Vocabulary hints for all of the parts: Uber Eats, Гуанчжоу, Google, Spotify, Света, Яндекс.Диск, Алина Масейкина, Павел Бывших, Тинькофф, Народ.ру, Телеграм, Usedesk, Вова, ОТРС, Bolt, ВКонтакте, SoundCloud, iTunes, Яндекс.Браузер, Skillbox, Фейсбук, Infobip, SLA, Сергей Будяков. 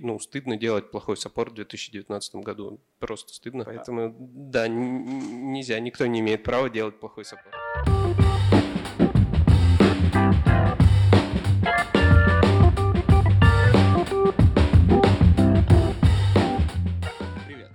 ну, стыдно делать плохой саппорт в 2019 году. Просто стыдно. Поэтому, да, нельзя, никто не имеет права делать плохой саппорт.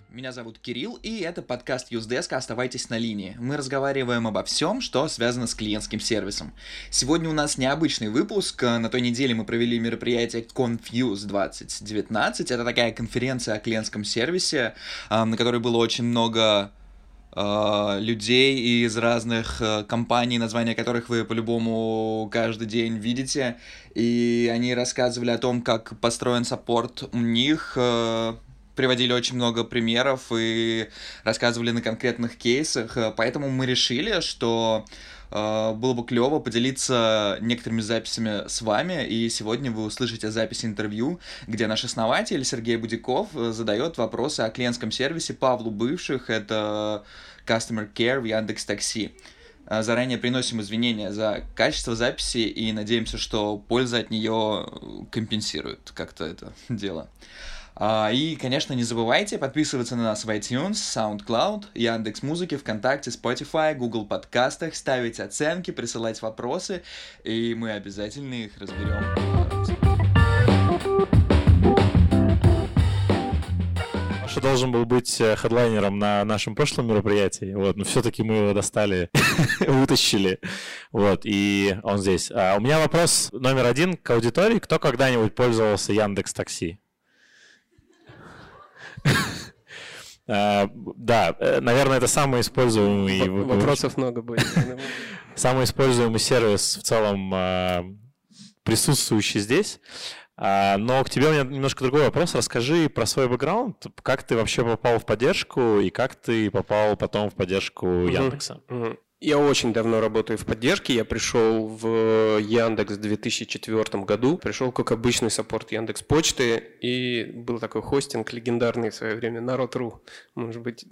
Меня зовут Кирилл, и это подкаст Usedesk «Оставайтесь на линии». Мы разговариваем обо всем, что связано с клиентским сервисом. Сегодня у нас необычный выпуск. На той неделе мы провели мероприятие Confuse 2019. Это такая конференция о клиентском сервисе, на которой было очень много людей из разных компаний, названия которых вы по-любому каждый день видите. И они рассказывали о том, как построен саппорт у них, приводили очень много примеров и рассказывали на конкретных кейсах, поэтому мы решили, что было бы клево поделиться некоторыми записями с вами, и сегодня вы услышите запись интервью, где наш основатель Сергей Будяков задает вопросы о клиентском сервисе Павлу Бывших, это Customer Care в Яндекс.Такси. Заранее приносим извинения за качество записи и надеемся, что польза от нее компенсирует как-то это дело. И, конечно, не забывайте подписываться на нас в iTunes, SoundCloud, Яндекс.Музыке, ВКонтакте, Spotify, Google подкастах, ставить оценки, присылать вопросы, и мы обязательно их разберем. Паша должен был быть хедлайнером на нашем прошлом мероприятии, вот, но все-таки мы его достали, вытащили, вот, и он здесь. У меня вопрос номер один к аудитории. Кто когда-нибудь пользовался Яндекс.Такси? Да, наверное, это самый используемый... Вопросов много будет. Самый используемый сервис в целом, присутствующий здесь. Но к тебе у меня немножко другой вопрос. Расскажи про свой бэкграунд. Как ты вообще попал в поддержку и как ты попал потом в поддержку Яндекса? Я очень давно работаю в поддержке. Я пришел в Яндекс в 2004 году. Пришел как обычный саппорт Яндекс.Почты. И был такой хостинг легендарный в свое время, Народ.ру. Может быть,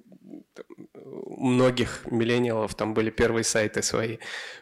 у многих миллениалов там были первые сайты свои.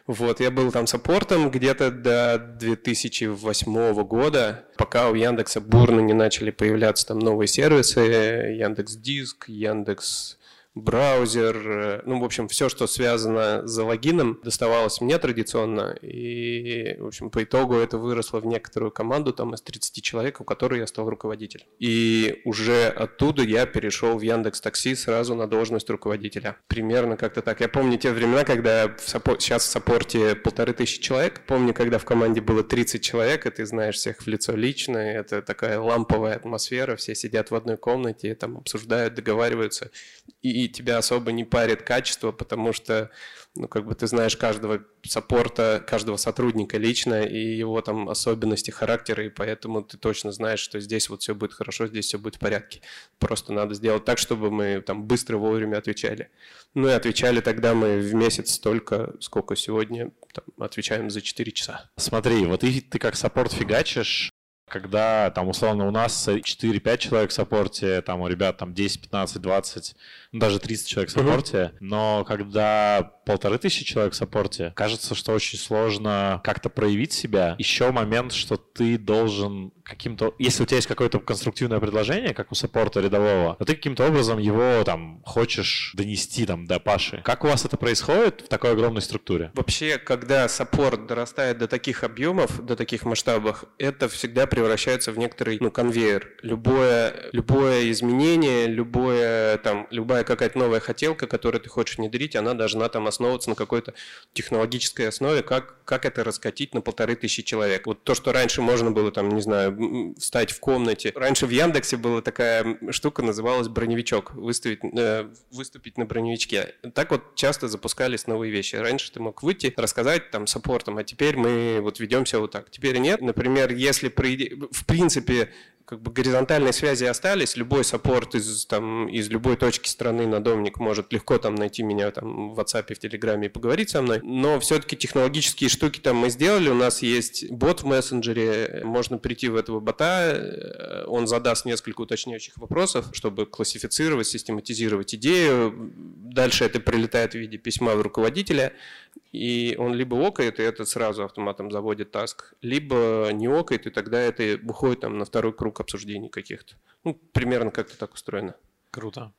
Вот, я был там саппортом где-то до 2008 года, пока у Яндекса бурно не начали появляться там новые сервисы. Яндекс.Диск, Яндекс.Браузер, ну, в общем, все, что связано с логином, доставалось мне традиционно, и, в общем, по итогу это выросло в некоторую команду, там, из 30 человек, у которой я стал руководителем. И уже оттуда я перешел в Яндекс.Такси сразу на должность руководителя. Примерно как-то так. Я помню те времена, когда сейчас в саппорте 1500 человек, помню, когда в команде было 30 человек, и ты знаешь всех в лицо лично, это такая ламповая атмосфера, все сидят в одной комнате, там, обсуждают, договариваются, и тебя особо не парит качество, потому что, ну, как бы ты знаешь каждого саппорта, каждого сотрудника лично и его там особенности характера, и поэтому ты точно знаешь, что здесь вот все будет хорошо, здесь все будет в порядке. Просто надо сделать так, чтобы мы там быстро вовремя отвечали. Ну и отвечали тогда мы в месяц столько, сколько сегодня, там, отвечаем за 4 часа. Смотри, вот ты как саппорт фигачишь, когда, там, условно, у нас 4-5 человек в саппорте, там, у ребят, там, 10, 15, 20, ну, даже 30 человек в саппорте, но когда 1500 человек в саппорте, кажется, что очень сложно как-то проявить себя. Еще момент, что ты должен каким-то... Если у тебя есть какое-то конструктивное предложение, как у саппорта рядового, то ты каким-то образом его, там, хочешь донести, там, до Паши. Как у вас это происходит в такой огромной структуре? Вообще, когда саппорт дорастает до таких объемов, до таких масштабов, это всегда превращается в некоторый, ну, конвейер. Любое изменение, любая какая-то новая хотелка, которую ты хочешь внедрить, она должна там основываться на какой-то технологической основе, как это раскатить на 1500 человек. Вот то, что раньше можно было, там, не знаю, встать в комнате. Раньше в Яндексе была такая штука, называлась броневичок, выступить на броневичке. Так вот часто запускались новые вещи. Раньше ты мог выйти, рассказать там саппортом, а теперь мы вот ведемся вот так. Теперь нет. Например, если в принципе, как бы горизонтальные связи остались. Любой саппорт из любой точки страны надомник может легко там найти меня там, в WhatsApp, в Телеграме и поговорить со мной. Но все-таки технологические штуки там мы сделали. У нас есть бот в мессенджере. Можно прийти в этого бота. Он задаст несколько уточняющих вопросов, чтобы классифицировать, систематизировать идею. Дальше это прилетает в виде письма в руководителя. И он либо окает, и это сразу автоматом заводит таск, либо не окает, и тогда это уходит там на второй круг обсуждений каких-то. Ну, примерно как-то так устроено. Круто.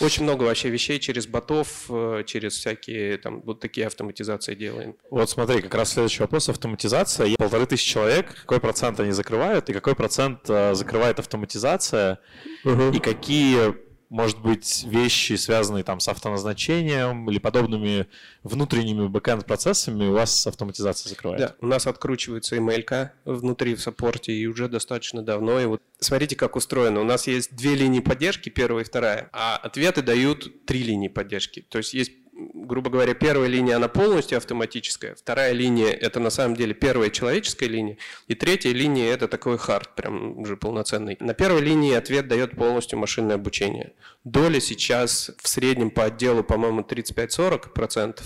Очень много вообще вещей через ботов, через всякие там вот такие автоматизации делаем. Вот смотри, как раз следующий вопрос – автоматизация. 1500 человек, какой процент они закрывают, и какой процент закрывает автоматизация, и какие… может быть, вещи, связанные там с автоназначением или подобными внутренними бэкэнд-процессами, у вас автоматизация закрывает? Да, у нас откручивается email-ка внутри в саппорте, и уже достаточно давно. И вот смотрите, как устроено. У нас есть две линии поддержки, первая и вторая, а ответы дают три линии поддержки. То есть есть, грубо говоря, первая линия, она полностью автоматическая, вторая линия – это на самом деле первая человеческая линия, и третья линия – это такой хард, прям уже полноценный. На первой линии ответ дает полностью машинное обучение. Доля сейчас в среднем по отделу, по-моему, 35-40%,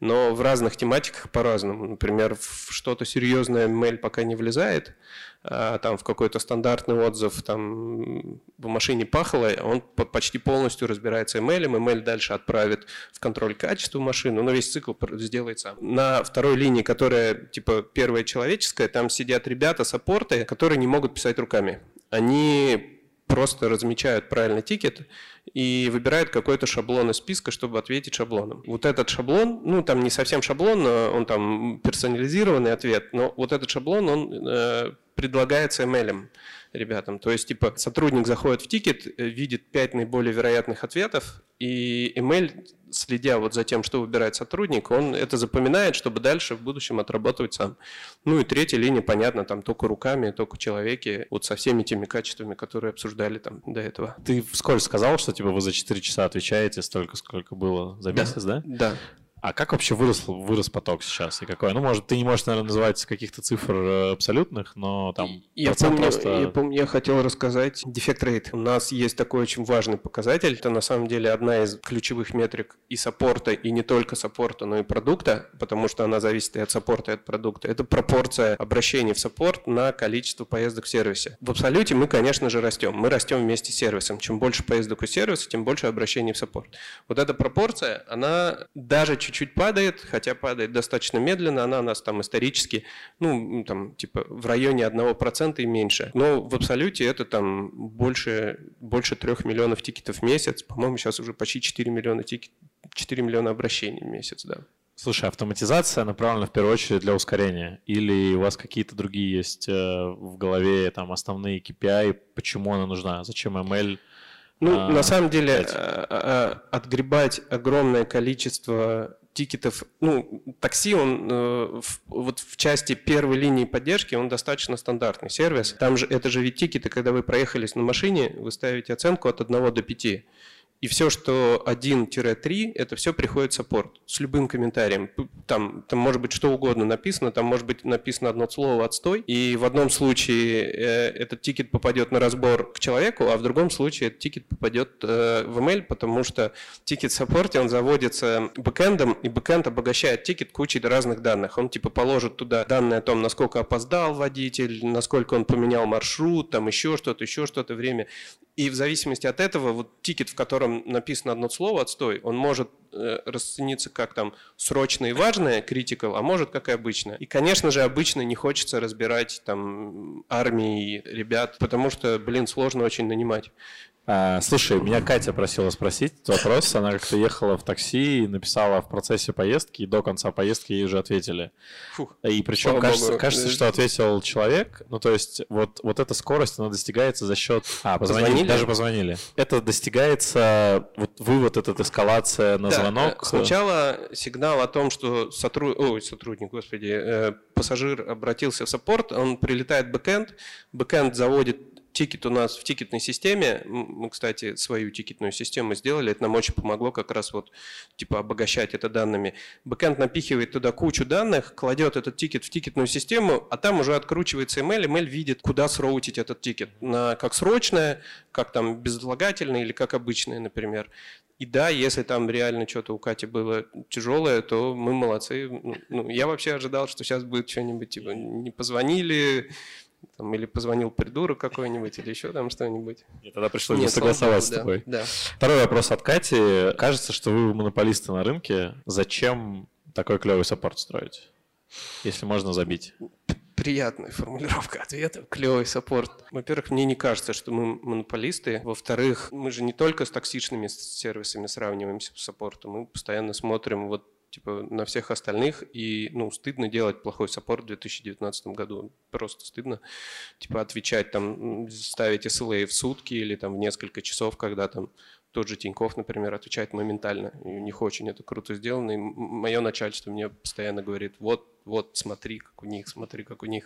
но в разных тематиках по-разному. Например, в что-то серьезное ML пока не влезает, а там в какой-то стандартный отзыв там в машине пахло, он почти полностью разбирается ML-ем, ML дальше отправит в контроль качества машины, но весь цикл сделает сам. На второй линии, которая типа первая человеческая, там сидят ребята, саппорты, которые не могут писать руками. Они просто размечают правильно тикет и выбирают какой-то шаблон из списка, чтобы ответить шаблоном. Вот этот шаблон, ну там не совсем шаблон, он там персонализированный ответ, но вот этот шаблон, он предлагается ML-ем ребятам. То есть типа сотрудник заходит в тикет, видит 5 наиболее вероятных ответов, и ML, следя вот за тем, что выбирает сотрудник, он это запоминает, чтобы дальше в будущем отрабатывать сам. Ну и третья линия, понятно, там только руками, только человеки, вот со всеми теми качествами, которые обсуждали там до этого. Ты вскользь сказал, что типа вы за 4 часа отвечаете столько, сколько было за месяц, да? Да. А как вообще вырос поток сейчас и какой? Ну, может, ты не можешь, наверное, называть каких-то цифр абсолютных, но там я хотел рассказать дефект рейт. У нас есть такой очень важный показатель. Это на самом деле одна из ключевых метрик и саппорта, и не только саппорта, но и продукта, потому что она зависит и от саппорта, и от продукта. Это пропорция обращений в саппорт на количество поездок в сервисе. В абсолюте мы, конечно же, растем. Мы растем вместе с сервисом. Чем больше поездок у сервиса, тем больше обращений в саппорт. Вот эта пропорция, она даже чуть-чуть падает, хотя падает достаточно медленно, она у нас там исторически, ну, там, типа, в районе 1% и меньше. Но в абсолюте это там больше 3 миллионов тикетов в месяц, по-моему, сейчас уже почти 4 миллиона обращений в месяц, да. Слушай, автоматизация направлена в первую очередь для ускорения? Или у вас какие-то другие есть в голове там основные KPI, почему она нужна, зачем ML? Ну, на самом деле, отгребать огромное количество тикетов, ну, такси, он вот в части первой линии поддержки, он достаточно стандартный сервис. Там же, это же ведь тикеты, когда вы проехались на машине, вы ставите оценку от 1 до 5. И все, что 1-3, это все приходит в саппорт с любым комментарием. Там может быть что угодно написано, там может быть написано одно слово «отстой», и в одном случае этот тикет попадет на разбор к человеку, а в другом случае этот тикет попадет в ML, потому что тикет в саппорте, он заводится бэкэндом, и бэкэнд обогащает тикет кучей разных данных. Он типа положит туда данные о том, насколько опоздал водитель, насколько он поменял маршрут, там еще что-то, время. И в зависимости от этого вот тикет, в котором написано одно слово «отстой», он может расцениться как там срочное и важное, критикал, а может как и обычное. И, конечно же, обычно не хочется разбирать там армии ребят, потому что, блин, сложно очень нанимать. Слушай, меня Катя просила спросить вопрос. Она как-то ехала в такси и написала в процессе поездки, и до конца поездки ей уже ответили. Фух, и причем кажется, что ответил человек. Ну, то есть вот эта скорость, она достигается за счет… Даже позвонили. Это достигается, вот вывод этот, эскалация на звонок. Сначала сигнал о том, что пассажир обратился в саппорт, он прилетает в бэкэнд заводит тикет у нас в тикетной системе. Мы, кстати, свою тикетную систему сделали. Это нам очень помогло как раз вот типа обогащать это данными. Бэкэнд напихивает туда кучу данных, кладет этот тикет в тикетную систему, а там уже откручивается ML. ML видит, куда сроутить этот тикет. Как срочное, как там безотлагательное или как обычное, например. И да, если там реально что-то у Кати было тяжелое, то мы молодцы. Ну, я вообще ожидал, что сейчас будет что-нибудь типа «не позвонили», там, или позвонил придурок какой-нибудь, или еще там что-нибудь. Нет, тогда пришлось не согласоваться с тобой. Да. Второй вопрос от Кати. Кажется, что вы монополисты на рынке. Зачем такой клевый саппорт строить? Если можно забить. Приятная формулировка ответа. Клевый саппорт. Во-первых, мне не кажется, что мы монополисты. Во-вторых, мы же не только с токсичными сервисами сравниваемся по саппорту. Мы постоянно смотрим вот типа на всех остальных. И стыдно делать плохой саппорт в 2019 году. Просто стыдно. Типа отвечать, там, ставить SLA в сутки или там, в несколько часов, когда там тот же Тинькофф, например, отвечает моментально. И у них очень это круто сделано. И мое начальство мне постоянно говорит, вот, смотри, как у них.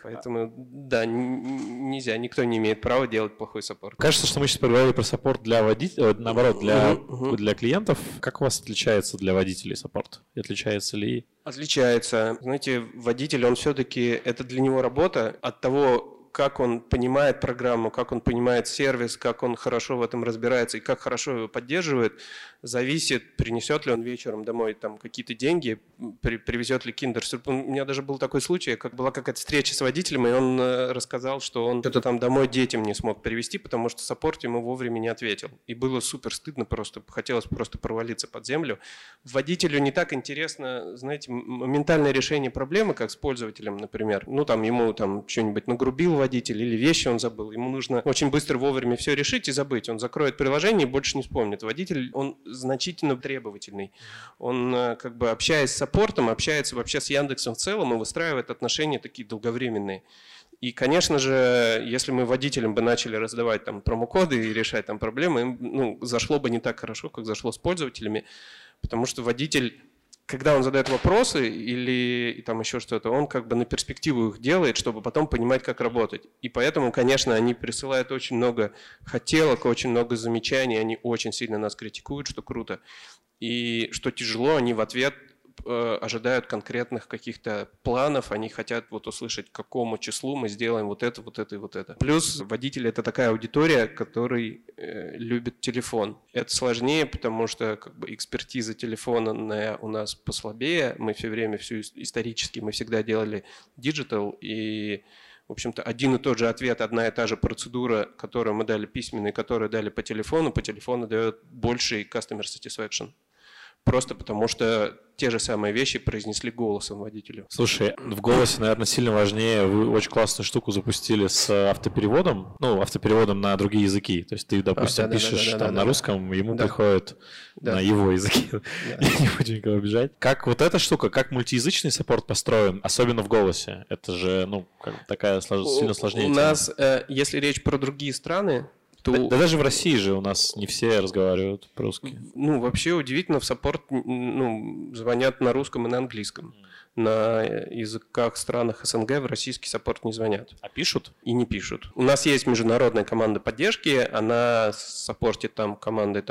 Поэтому, да, нельзя, никто не имеет права делать плохой саппорт. Кажется, что мы сейчас поговорили про саппорт для водителей, наоборот, для клиентов. Как у вас отличается для водителей саппорт? Отличается ли? Отличается. Знаете, водитель, он все-таки, это для него работа от того, как он понимает программу, как он понимает сервис, как он хорошо в этом разбирается и как хорошо его поддерживает, зависит, принесет ли он вечером домой там какие-то деньги, привезет ли киндер. У меня даже был такой случай, как была какая-то встреча с водителем, и он рассказал, что он что-то там домой детям не смог привезти, потому что саппорт ему вовремя не ответил. И было супер стыдно, просто хотелось просто провалиться под землю. Водителю не так интересно, знаете, моментальное решение проблемы, как с пользователем, например. Ему там что-нибудь нагрубил водитель или вещи он забыл, ему нужно очень быстро вовремя все решить и забыть. Он закроет приложение и больше не вспомнит. Водитель, он значительно требовательный. Он, как бы, общаясь с саппортом, общается вообще с Яндексом в целом и выстраивает отношения такие долговременные. И, конечно же, если мы водителям бы начали раздавать там промокоды и решать там проблемы, им, зашло бы не так хорошо, как зашло с пользователями, потому что водитель, когда он задает вопросы или там еще что-то, он как бы на перспективу их делает, чтобы потом понимать, как работать. И поэтому, конечно, они присылают очень много хотелок, очень много замечаний, они очень сильно нас критикуют, что круто. И что тяжело, они в ответ ожидают конкретных каких-то планов, они хотят вот услышать, к какому числу мы сделаем вот это и вот это. Плюс водители — это такая аудитория, который любит телефон. Это сложнее, потому что как бы экспертиза телефонная у нас послабее. Мы все время, исторически, мы всегда делали диджитал, и, в общем-то, один и тот же ответ, одна и та же процедура, которую мы дали письменно и которую дали по телефону дает больший customer satisfaction. Просто потому что те же самые вещи произнесли голосом водителю. Слушай, в голосе, наверное, сильно важнее. Вы очень классную штуку запустили с автопереводом. Автопереводом на другие языки. То есть ты, допустим, пишешь на русском, ему приходит на его языке. Я не буду никого обижать. Как вот эта штука, как мультиязычный саппорт построен, особенно в голосе? Это же, такая сильно сложнее. У нас, если речь про другие страны, Да даже в России же у нас не все разговаривают по-русски. Вообще удивительно, в саппорт звонят на русском и на английском. На языках странах СНГ в российский саппорт не звонят. А пишут? И не пишут. У нас есть международная команда поддержки, она саппортит там команды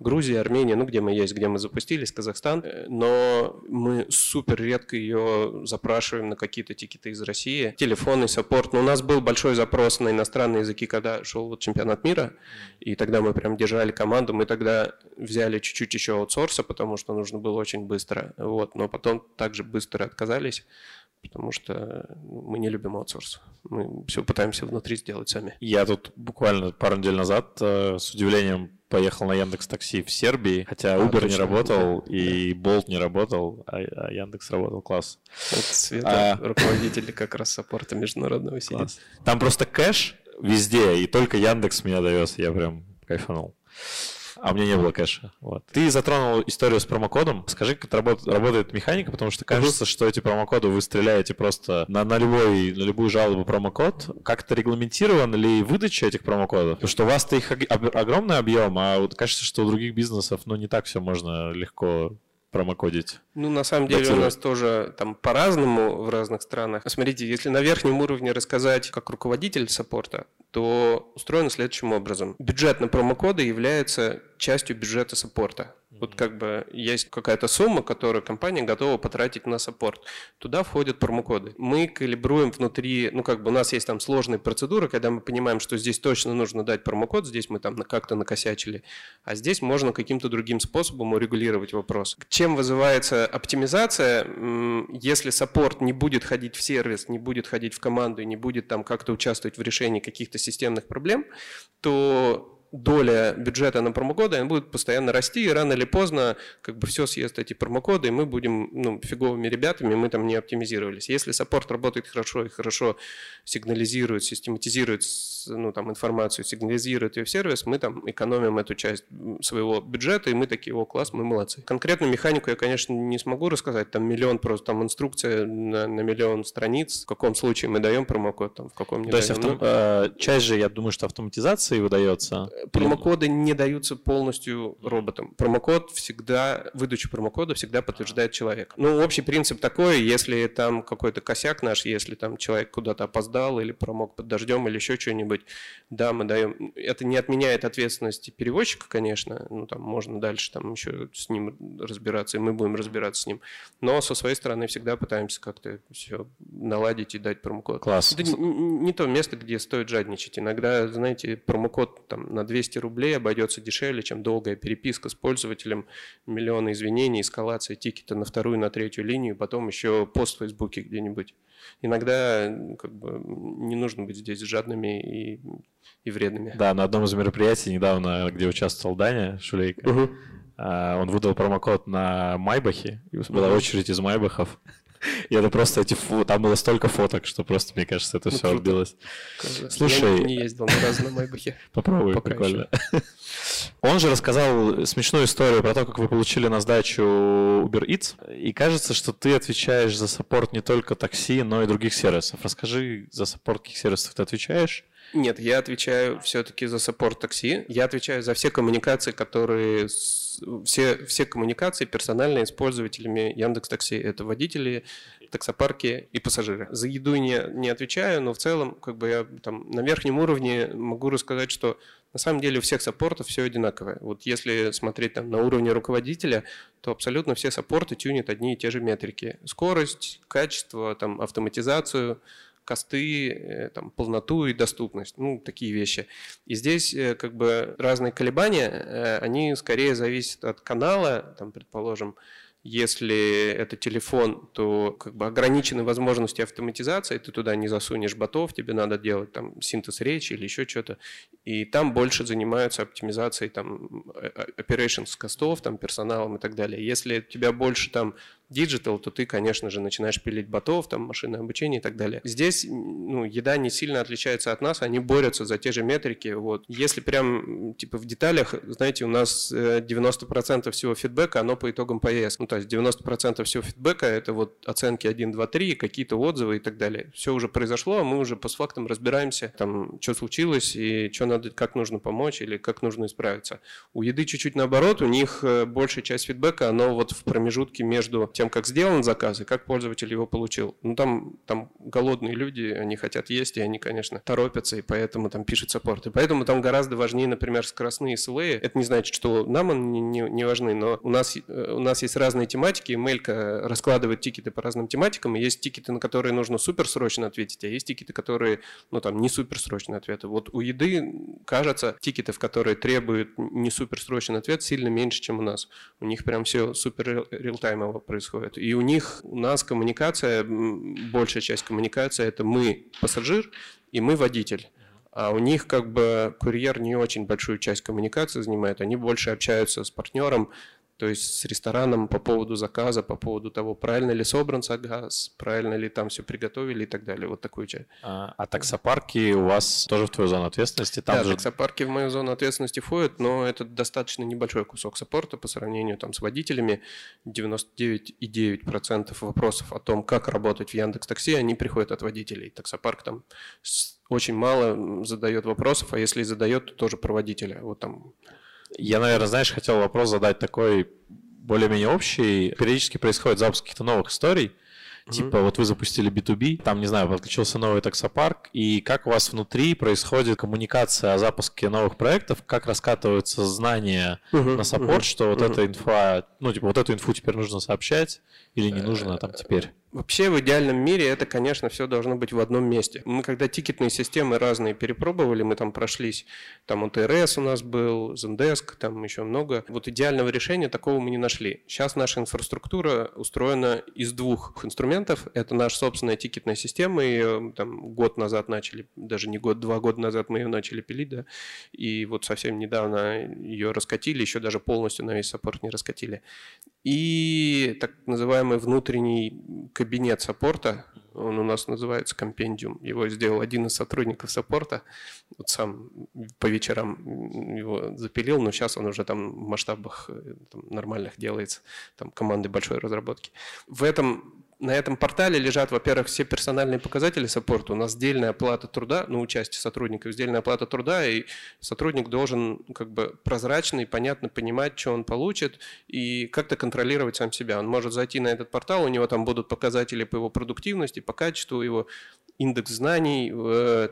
Грузия, Армения, где мы есть, где мы запустились, Казахстан, но мы супер редко ее запрашиваем на какие-то тикеты из России. Телефонный саппорт. У нас был большой запрос на иностранные языки, когда шел чемпионат мира, и тогда мы прям держали команду, мы тогда взяли чуть-чуть еще аутсорса, потому что нужно было очень быстро, но потом также быстро отказались, потому что мы не любим аутсорс. Мы все пытаемся внутри сделать сами. Я тут буквально пару недель назад с удивлением поехал на Яндекс.Такси в Сербии, хотя Uber не работал, и Bolt не работал, а Яндекс работал. Класс. Вот Света, руководитель как раз саппорта международного сидит. Там просто кэш везде, и только Яндекс меня довез. Я прям кайфанул. А у меня не было кэша. Ты затронул историю с промокодом. Скажи, как работает механика, потому что кажется, что эти промокоды вы стреляете просто на любую жалобу промокод. Как-то регламентирована ли выдача этих промокодов? Потому что у вас-то их огромный объем, а кажется, что у других бизнесов не так все можно легко промокодить. На самом деле у нас тоже по-разному в разных странах. Смотрите, если на верхнем уровне рассказать как руководитель саппорта, то устроено следующим образом. Бюджет на промокоды является частью бюджета саппорта. Есть какая-то сумма, которую компания готова потратить на саппорт. Туда входят промокоды. Мы калибруем внутри, у нас есть сложные процедуры, когда мы понимаем, что здесь точно нужно дать промокод, здесь мы как-то накосячили, а здесь можно каким-то другим способом урегулировать вопрос. Чем вызывается оптимизация? Если саппорт не будет ходить в сервис, не будет ходить в команду и не будет как-то участвовать в решении каких-то системных проблем, то доля бюджета на промокоды, она будет постоянно расти, и рано или поздно как бы все съест эти промокоды, и мы будем фиговыми ребятами, мы там не оптимизировались. Если саппорт работает хорошо и хорошо сигнализирует, систематизирует информацию, сигнализирует ее в сервис, мы там экономим эту часть своего бюджета, и мы такие, о, класс, мы молодцы. Конкретную механику я, конечно, не смогу рассказать, там миллион просто, там инструкция на миллион страниц, в каком случае мы даем промокод, там в каком не даем. То есть часть же, я думаю, что автоматизации выдается? Промокоды не даются полностью роботам. Промокод всегда, выдачу промокода всегда подтверждает человек. Общий принцип такой, если там какой-то косяк наш, если там человек куда-то опоздал или промок под дождем или еще что-нибудь, да, мы даем. Это не отменяет ответственности перевозчика, конечно, там можно дальше там еще с ним разбираться, и мы будем разбираться с ним. Но со своей стороны всегда пытаемся как-то все наладить и дать промокод. Класс. Это не то место, где стоит жадничать. Иногда, знаете, промокод там на 200 рублей обойдется дешевле, чем долгая переписка с пользователем, миллионы извинений, эскалация тикета на вторую, на третью линию, потом еще пост в Фейсбуке где-нибудь. Иногда как бы не нужно быть здесь жадными и вредными. Да, на одном из мероприятий недавно, где участвовал Даня Шулейка, он выдал промокод на Майбахе, и была очередь из Майбахов. И это просто там было столько фоток, что просто, мне кажется, это все отбилось. Слушай, я не ездил ни разу на Майбахе. Попробуй, пока прикольно. Еще. Он же рассказал смешную историю про то, как вы получили на сдачу Uber Eats. И кажется, что ты отвечаешь за саппорт не только такси, но и других сервисов. Расскажи, за саппорт каких сервисов ты отвечаешь? Нет, я отвечаю все-таки за саппорт такси. Я отвечаю за все коммуникации, которые... Все коммуникации персональные с пользователями Яндекс.Такси. Это водители, таксопарки и пассажиры. За еду не отвечаю, но в целом как бы я там на верхнем уровне могу рассказать, что на самом деле у всех саппортов все одинаковое. Вот если смотреть там на уровне руководителя, то абсолютно все саппорты тюнят одни и те же метрики. Скорость, качество, там, автоматизацию, косты, там, полноту и доступность. Такие вещи. И здесь как бы разные колебания, они скорее зависят от канала, там, предположим, если это телефон, то как бы ограничены возможности автоматизации, ты туда не засунешь ботов, тебе надо делать там синтез речи или еще что-то. И там больше занимаются оптимизацией там operations костов, там персоналом и так далее. Если у тебя больше там диджитал, то ты, конечно же, начинаешь пилить ботов, там машинное обучение и так далее. Здесь еда не сильно отличается от нас, они борются за те же метрики. Вот. Если прям в деталях, знаете, у нас 90% всего фидбэка, оно по итогам поездки. То есть 90% всего фидбэка – это вот оценки 1, 2, 3, какие-то отзывы и так далее. Все уже произошло, а мы уже постфактум разбираемся, там, что случилось и что надо, как нужно помочь или как нужно исправиться. У еды чуть-чуть наоборот, у них большая часть фидбэка, оно вот в промежутке между тем, как сделан заказ и как пользователь его получил. Там голодные люди, они хотят есть, и они, конечно, торопятся, и поэтому там пишут саппорт. И поэтому там гораздо важнее, например, скоростные SLA. Это не значит, что нам они не важны, но у нас есть разные тематики, Мелька раскладывает тикеты по разным тематикам, и есть тикеты, на которые нужно суперсрочно ответить, а есть тикеты, которые, не суперсрочный ответ. Вот у еды, кажется, тикетов, которые требуют не суперсрочный ответ, сильно меньше, чем у нас. У них прям все супер реалтаймово происходит. И у нас коммуникация, большая часть коммуникации – это мы пассажир и мы водитель. А у них как бы курьер не очень большую часть коммуникации занимает, они больше общаются с партнером, то есть с рестораном по поводу заказа, по поводу того, правильно ли собран заказ, правильно ли там все приготовили и так далее. Вот такую часть. А таксопарки у вас тоже в твою зону ответственности? Там да, же... таксопарки в мою зону ответственности входят, но это достаточно небольшой кусок саппорта по сравнению там с водителями. 99,9% вопросов о том, как работать в Яндекс.Такси, они приходят от водителей. Таксопарк там очень мало задает вопросов, а если и задает, то тоже про водителя. Вот там... Я, наверное, хотел вопрос задать такой более-менее общий. Периодически происходит запуск каких-то новых историй. Типа вот вы запустили B2B, там, не знаю, подключился новый таксопарк, и как у вас внутри происходит коммуникация о запуске новых проектов, как раскатываются знания на саппорт, что вот эта инфа, вот эту инфу теперь нужно сообщать или не нужно там теперь? Вообще в идеальном мире это, конечно, все должно быть в одном месте. Мы когда тикетные системы разные перепробовали, мы там прошлись, там ОТРС у нас был, Usedesk, там еще много. Вот идеального решения такого мы не нашли. Сейчас наша инфраструктура устроена из двух инструментов. Это наша собственная тикетная система, ее там год назад начали, даже не год, 2 года назад мы ее начали пилить, да, и вот совсем недавно ее раскатили, еще даже полностью на весь саппорт не раскатили. И так называемый внутренний кабинет саппорта, он у нас называется компендиум. Его сделал один из сотрудников саппорта, вот сам по вечерам его запилил, но сейчас он уже там в масштабах там, нормальных делается, там команды большой разработки. На этом портале лежат, во-первых, все персональные показатели саппорта. У нас сдельная оплата труда, ну, участие сотрудников, сдельная оплата труда, и сотрудник должен как бы прозрачно и понятно понимать, что он получит, и как-то контролировать сам себя. Он может зайти на этот портал, у него там будут показатели по его продуктивности, по качеству, его индекс знаний,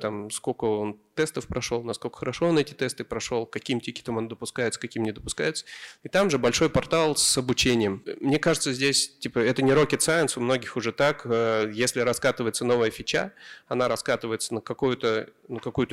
там, сколько он тестов прошел, насколько хорошо он эти тесты прошел, каким тикетом он допускается, каким не допускается. И там же большой портал с обучением. Мне кажется, здесь типа это не rocket science, у многих уже так. Если раскатывается новая фича, она раскатывается на какую-то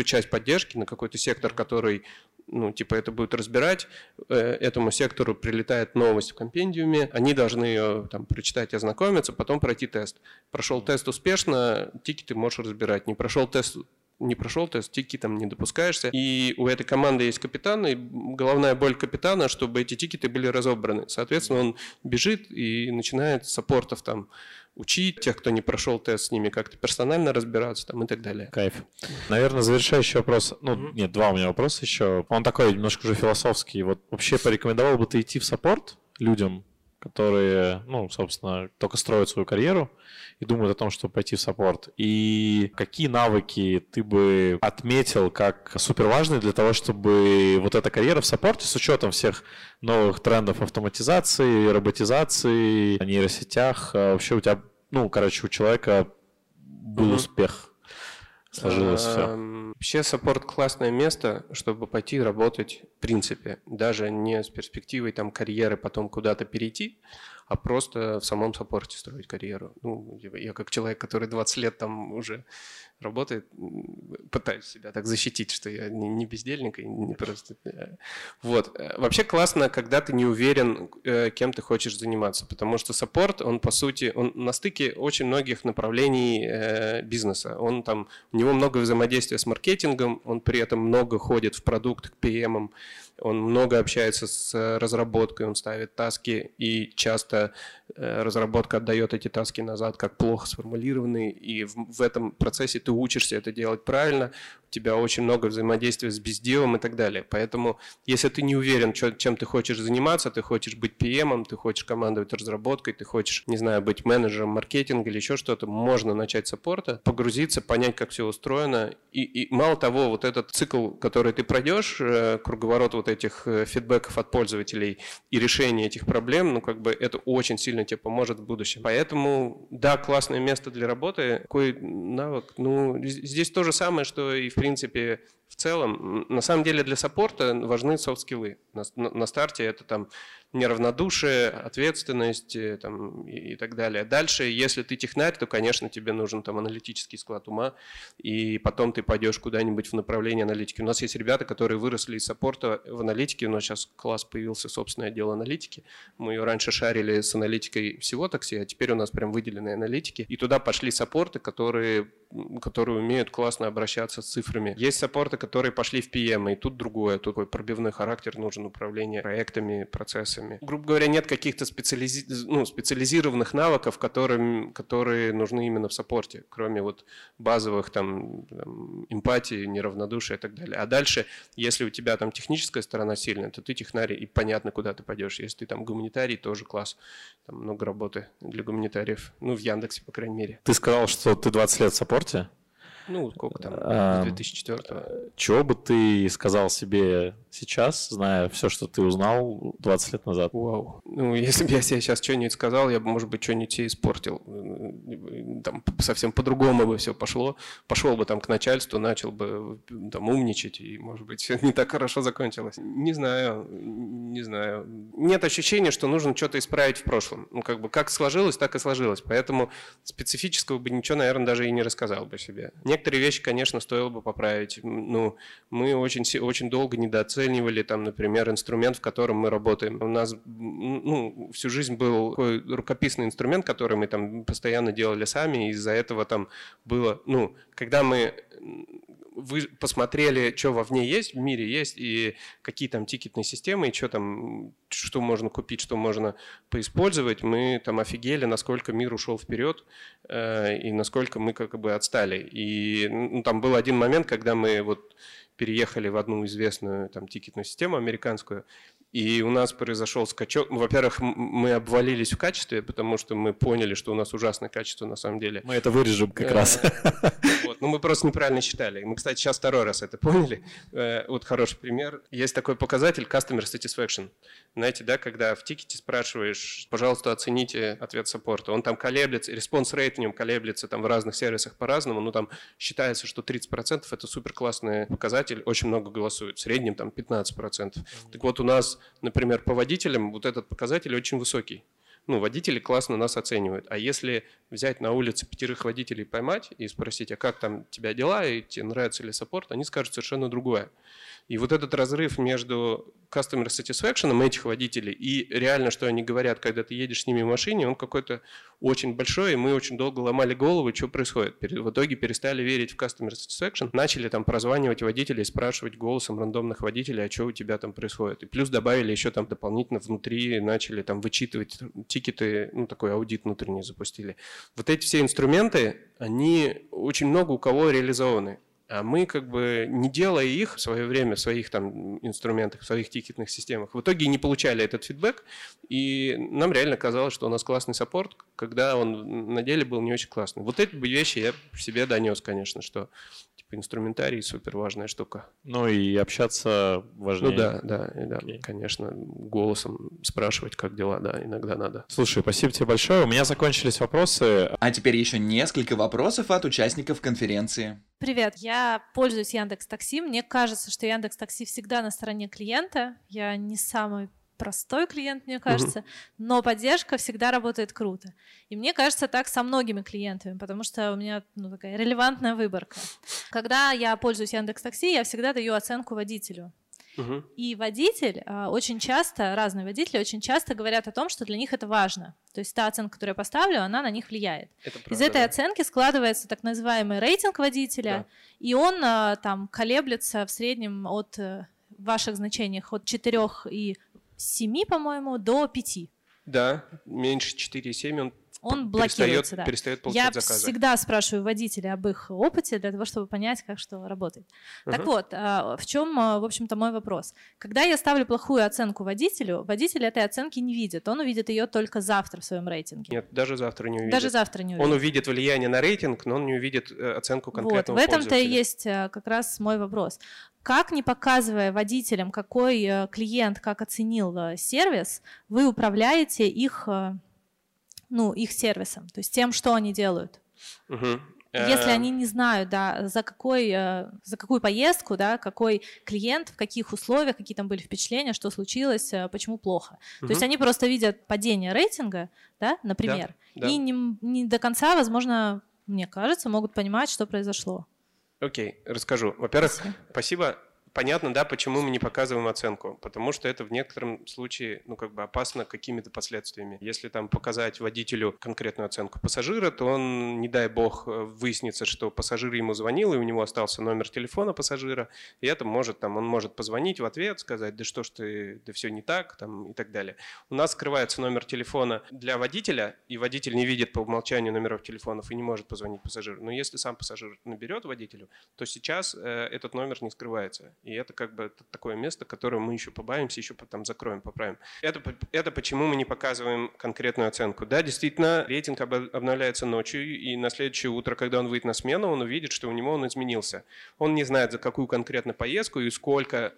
часть поддержки, на какой-то сектор, который ну, типа это будет разбирать. Этому сектору прилетает новость в компендиуме, они должны ее там, прочитать, ознакомиться, потом пройти тест. Прошел тест успешно, тикеты можешь разбирать. Не прошел тест, тикетом не допускаешься. И у этой команды есть капитан, и головная боль капитана, чтобы эти тикеты были разобраны. Соответственно, он бежит и начинает саппортов там учить, тех, кто не прошел тест, с ними как-то персонально разбираться там, и так далее. Кайф. Наверное, завершающий вопрос. Ну, нет, два у меня вопроса еще. Он такой немножко уже философский. Вот вообще порекомендовал бы ты идти в саппорт людям, которые, ну, собственно, только строят свою карьеру и думают о том, чтобы пойти в саппорт. И какие навыки ты бы отметил как суперважные для того, чтобы вот эта карьера в саппорте с учетом всех новых трендов автоматизации, роботизации, нейросетях, вообще у тебя, ну, короче, у человека был успех, сложилось все. Вообще саппорт классное место, чтобы пойти работать в принципе, даже не с перспективой там, карьеры потом куда-то перейти, а просто в самом саппорте строить карьеру. Ну, я как человек, который 20 лет там уже работает, пытаюсь себя так защитить, что я не бездельник, и не просто... Вот. Вообще классно, когда ты не уверен, кем ты хочешь заниматься, потому что саппорт, он по сути, он на стыке очень многих направлений бизнеса. Он там, у него много взаимодействия с маркетингом, он при этом много ходит в продукт к PM-ам, он много общается с разработкой, он ставит таски, и часто разработка отдает эти таски назад, как плохо сформулированные, и в этом процессе ты учишься это делать правильно, у тебя очень много взаимодействия с бездевом и так далее. Поэтому, если ты не уверен, чем ты хочешь заниматься, ты хочешь быть PM-ом, ты хочешь командовать разработкой, ты хочешь, не знаю, быть менеджером маркетинга или еще что-то, можно начать с саппорта, погрузиться, понять, как все устроено, и мало того, вот этот цикл, который ты пройдешь, круговорот вот этих фидбэков от пользователей и решения этих проблем, ну, как бы это очень сильно тебе поможет в будущем. Поэтому, да, классное место для работы. Какой навык? Ну, здесь то же самое, что и, в принципе, в целом. На самом деле для саппорта важны софт-скиллы. На старте это там неравнодушие, ответственность там, и так далее. Дальше, если ты технарь, то, конечно, тебе нужен там аналитический склад ума, и потом ты пойдешь куда-нибудь в направлении аналитики. У нас есть ребята, которые выросли из саппорта в аналитике, у нас сейчас класс появился, собственный отдел аналитики. Мы ее раньше шарили с аналитикой всего такси, а теперь у нас прям выделенные аналитики. И туда пошли саппорты, которые умеют классно обращаться с цифрами. Есть саппорты, которые пошли в PM, и тут другое. Тут такой пробивной характер нужен, управление проектами, процессами. Грубо говоря, нет каких-то специализированных навыков, которые нужны именно в саппорте, кроме вот базовых там эмпатии, неравнодушия и так далее. А дальше, если у тебя там техническая сторона сильная, то ты технарь, и понятно, куда ты пойдешь. Если ты там гуманитарий, тоже класс. Там много работы для гуманитариев. Ну, в Яндексе, по крайней мере. Ты сказал, что ты 20 лет в саппорте. Ну, сколько там, 2004-го. Чего бы ты сказал себе сейчас, зная все, что ты узнал 20 лет назад? Вау. Ну, если бы я себе сейчас что-нибудь сказал, я бы, может быть, что-нибудь и испортил. Там совсем по-другому бы все пошло. Пошел бы там к начальству, начал бы там умничать, и, может быть, все не так хорошо закончилось. Не знаю. Нет ощущения, что нужно что-то исправить в прошлом. Ну, как бы, как сложилось, так и сложилось. Поэтому специфического бы ничего, наверное, даже и не рассказал бы себе. Некоторые вещи, конечно, стоило бы поправить. Ну, мы очень долго недооценивали, там, например, инструмент, в котором мы работаем. У нас всю жизнь был такой рукописный инструмент, который мы там постоянно делали сами, и из-за этого там было... Ну, когда вы посмотрели, что вовне есть, в мире есть, и какие там тикетные системы, и что можно купить, что можно поиспользовать, мы там офигели, насколько мир ушел вперед, и насколько мы как бы отстали. И там был один момент, когда мы вот переехали в одну известную там тикетную систему американскую, и у нас произошел скачок. Во-первых, мы обвалились в качестве, потому что мы поняли, что у нас ужасное качество на самом деле. Мы это вырежем как раз. Вот. Но мы просто неправильно считали. Мы, кстати, сейчас второй раз это поняли. Вот хороший пример. Есть такой показатель Customer Satisfaction. Знаете, да, когда в тикете спрашиваешь, пожалуйста, оцените ответ саппорта. Он там колеблется, респонс рейт в нем колеблется там в разных сервисах по-разному, но там считается, что 30% это супер классный показатель, очень много голосуют. В среднем там 15%. Так вот у нас, например, по водителям вот этот показатель очень высокий. Ну, водители классно нас оценивают. А если взять на улице 5 водителей поймать и спросить, а как там тебя дела, и тебе нравится ли саппорт, они скажут совершенно другое. И вот этот разрыв между customer satisfaction этих водителей и реально, что они говорят, когда ты едешь с ними в машине, он какой-то очень большой, и мы очень долго ломали голову, что происходит. В итоге перестали верить в customer satisfaction, начали там прозванивать водителей и спрашивать голосом рандомных водителей, а что у тебя там происходит. И плюс добавили еще там дополнительно внутри, начали там вычитывать тикеты, ну такой аудит внутренний запустили. Вот эти все инструменты, они очень много у кого реализованы. А мы, как бы, не делая их в свое время, в своих там инструментах, в своих тикетных системах, в итоге не получали этот фидбэк, и нам реально казалось, что у нас классный саппорт, когда он на деле был не очень классный. Вот эти вещи я себе донес, конечно, что типа инструментарий супер важная штука. Ну и общаться важнее. Ну да, okay. Конечно, голосом спрашивать, как дела, да, иногда надо. Слушай, спасибо тебе большое, у меня закончились вопросы. А теперь еще несколько вопросов от участников конференции. Привет, я пользуюсь Яндекс.Такси. Мне кажется, что Яндекс.Такси всегда на стороне клиента. Я не самый простой клиент, мне кажется, но поддержка всегда работает круто. И мне кажется, так со многими клиентами, потому что у меня такая релевантная выборка. Когда я пользуюсь Яндекс.Такси, я всегда даю оценку водителю. И водитель очень часто, разные водители очень часто говорят о том, что для них это важно. То есть та оценка, которую я поставлю, она на них влияет. Из этой оценки складывается так называемый рейтинг водителя, и он там колеблется в среднем от ваших значений от 4,7, по-моему, до 5. Да, меньше 4,7 он блокируется, да. Перестает получать заказы. Я всегда спрашиваю водителя об их опыте для того, чтобы понять, как что работает. Так вот, в чем, в общем-то, мой вопрос. Когда я ставлю плохую оценку водителю, водитель этой оценки не видит. Он увидит ее только завтра в своем рейтинге. Нет, даже завтра не увидит. Он увидит влияние на рейтинг, но он не увидит оценку конкретного пользователя. Вот, в этом-то и есть как раз мой вопрос. Как, не показывая водителям, какой клиент как оценил сервис, вы управляете их сервисом, то есть тем, что они делают. Если они не знают, да, за какую поездку, да, какой клиент, в каких условиях, какие там были впечатления, что случилось, почему плохо. То есть они просто видят падение рейтинга, да, например, и не до конца, возможно, мне кажется, могут понимать, что произошло. Окей, расскажу. Во-первых, спасибо. Понятно, да, почему мы не показываем оценку, потому что это в некотором случае, опасно какими-то последствиями. Если там показать водителю конкретную оценку пассажира, то он, не дай бог, выяснится, что пассажир ему звонил, и у него остался номер телефона пассажира, и это он может позвонить в ответ, сказать, да что ж ты, да все не так, там, и так далее. У нас скрывается номер телефона для водителя, и водитель не видит по умолчанию номеров телефонов и не может позвонить пассажиру. Но если сам пассажир наберет водителю, то сейчас этот номер не скрывается. И это как бы такое место, которое мы еще побаимся, еще там закроем, поправим. Это почему мы не показываем конкретную оценку. Да, действительно, рейтинг обновляется ночью, и на следующее утро, когда он выйдет на смену, он увидит, что у него он изменился. Он не знает, за какую конкретно поездку и сколько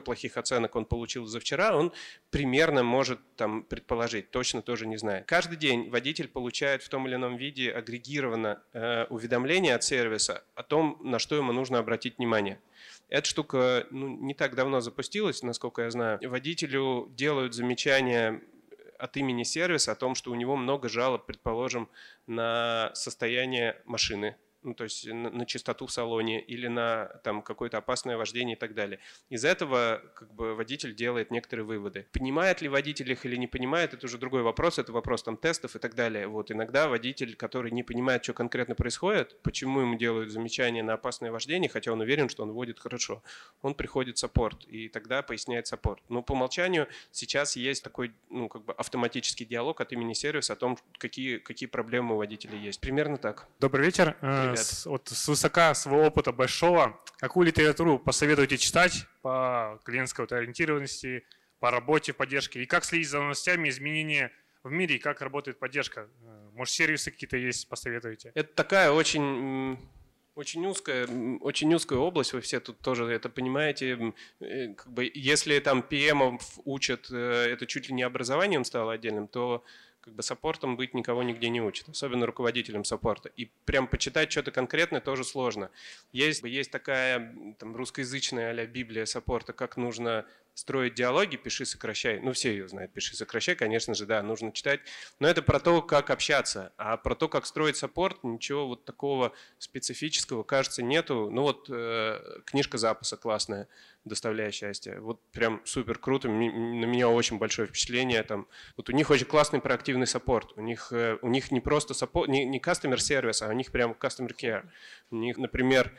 плохих оценок он получил за вчера, он примерно может там предположить, точно тоже не знает. Каждый день водитель получает в том или ином виде агрегированно уведомление от сервиса о том, на что ему нужно обратить внимание. Эта штука не так давно запустилась, насколько я знаю. Водителю делают замечания от имени сервиса о том, что у него много жалоб, предположим, на состояние машины. То есть на чистоту в салоне или на там какое-то опасное вождение и так далее. Из этого как бы водитель делает некоторые выводы. Понимает ли водитель их или не понимает, это уже другой вопрос, это вопрос там тестов и так далее. Вот иногда водитель, который не понимает, что конкретно происходит, почему ему делают замечания на опасное вождение, хотя он уверен, что он водит хорошо, он приходит в саппорт и тогда поясняет саппорт. Но по умолчанию сейчас есть такой как бы автоматический диалог от имени сервиса о том, какие проблемы у водителя есть. Примерно так. Добрый вечер. Вот свысока своего опыта большого, какую литературу посоветуете читать по клиентской ориентированности, по работе, поддержке? И как следить за новостями, изменения в мире, и как работает поддержка? Может, сервисы какие-то есть, посоветуете? Это такая очень узкая область, вы все тут тоже это понимаете. Как бы, если там PM учат, это чуть ли не образованием стало отдельным, то как бы саппортом быть никого нигде не учат, особенно руководителем саппорта. И прям почитать что-то конкретное тоже сложно. Есть такая там, русскоязычная а-ля Библия саппорта, как нужно строить диалоги, пиши, сокращай. Все ее знают, пиши, сокращай, конечно же, да, нужно читать. Но это про то, как общаться. А про то, как строить саппорт, ничего вот такого специфического, кажется, нету. Книжка запаса классная, доставляя счастье. Вот прям супер круто, на меня очень большое впечатление. У них очень классный проактивный саппорт. У них не просто саппорт, не customer сервис, а у них прям customer care. У них, например,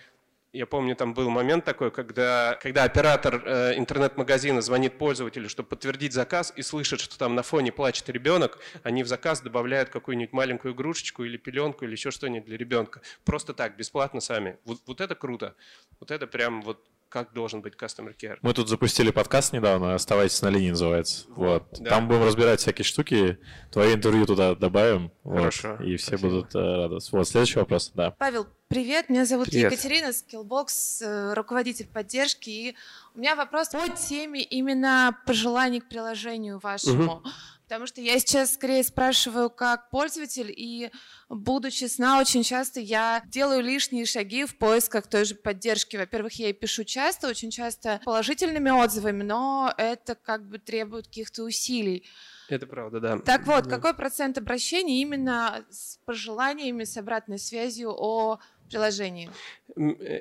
я помню, там был момент такой, когда оператор интернет-магазина звонит пользователю, чтобы подтвердить заказ, и слышит, что там на фоне плачет ребенок, они в заказ добавляют какую-нибудь маленькую игрушечку или пеленку или еще что-нибудь для ребенка. Просто так, бесплатно сами. Вот это круто. Вот это прям как должен быть Customer Care. Мы тут запустили подкаст недавно, «Оставайтесь на линии» называется. Да. Там будем разбирать всякие штуки, твои интервью туда добавим. Хорошо. И все будут рады. Следующий вопрос. Да. Павел, привет. Меня зовут Екатерина, Skillbox, руководитель поддержки. И у меня вопрос по теме именно пожеланий к приложению вашему. Угу. Потому что я сейчас скорее спрашиваю как пользователь, и, буду честна, очень часто я делаю лишние шаги в поисках той же поддержки. Во-первых, я ей пишу часто, очень часто положительными отзывами, но это как бы требует каких-то усилий. Это правда, да. Так вот, какой процент обращений именно с пожеланиями, с обратной связью о приложении?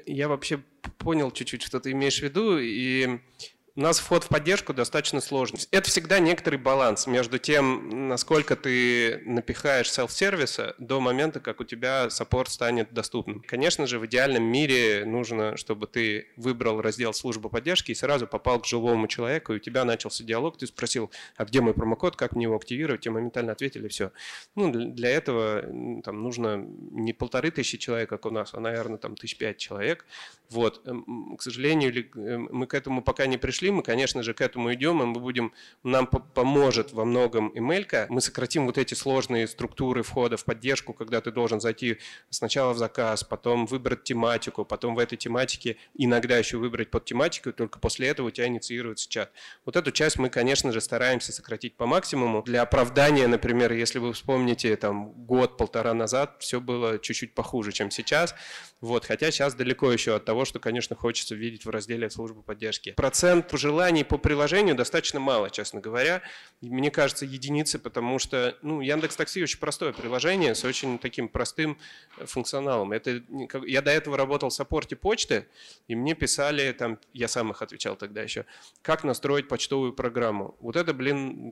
Я вообще понял чуть-чуть, что ты имеешь в виду, и... У нас вход в поддержку достаточно сложный. Это всегда некоторый баланс между тем, насколько ты напихаешь селф-сервиса до момента, как у тебя саппорт станет доступным. Конечно же, в идеальном мире нужно, чтобы ты выбрал раздел «Служба поддержки» и сразу попал к живому человеку, и у тебя начался диалог, ты спросил, а где мой промокод, как мне его активировать, тебе моментально ответили, все. Для этого нужно не 1500 человек, как у нас, а, наверное, 5 тысяч человек. К сожалению, мы к этому пока не пришли. Мы, конечно же, к этому идем, и нам поможет во многом email-ка. Мы сократим эти сложные структуры входа в поддержку, когда ты должен зайти сначала в заказ, потом выбрать тематику, потом в этой тематике иногда еще выбрать под тематику, и только после этого у тебя инициируется чат. Эту часть мы, конечно же, стараемся сократить по максимуму. Для оправдания, например, если вы вспомните год-полтора назад, все было чуть-чуть похуже, чем сейчас. Хотя сейчас далеко еще от того, что, конечно, хочется видеть в разделе «Службы поддержки». Процент пожеланий по приложению достаточно мало, честно говоря. Мне кажется, единицы, потому что Яндекс.Такси очень простое приложение с очень таким простым функционалом. Я до этого работал в саппорте почты, и мне писали, я сам их отвечал тогда еще, как настроить почтовую программу. Это,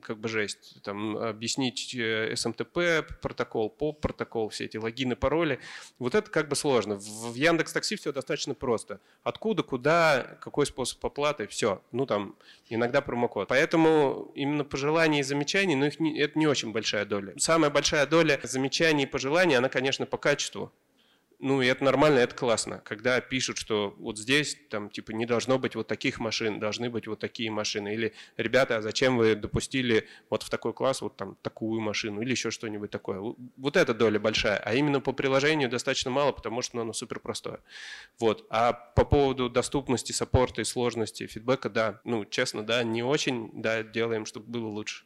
как бы жесть. Объяснить SMTP, протокол, POP, протокол, все эти логины, пароли. Это как бы сложно. В Яндекс.Такси все достаточно просто. Откуда, куда, какой способ оплаты, все. Иногда промокод. Поэтому именно пожелания и замечаний, это не очень большая доля. Самая большая доля замечаний и пожеланий, она, конечно, по качеству. Ну, и это нормально, это классно. Когда пишут, что вот здесь, там, типа, не должно быть вот таких машин, должны быть вот такие машины. Или, ребята, а зачем вы допустили вот в такой класс вот там такую машину или еще что-нибудь такое. Вот эта доля большая. А именно по приложению достаточно мало, потому что оно супер простое. Вот. А по поводу доступности, саппорта и сложности фидбэка, да, ну, честно, да, не очень, да, делаем, чтобы было лучше.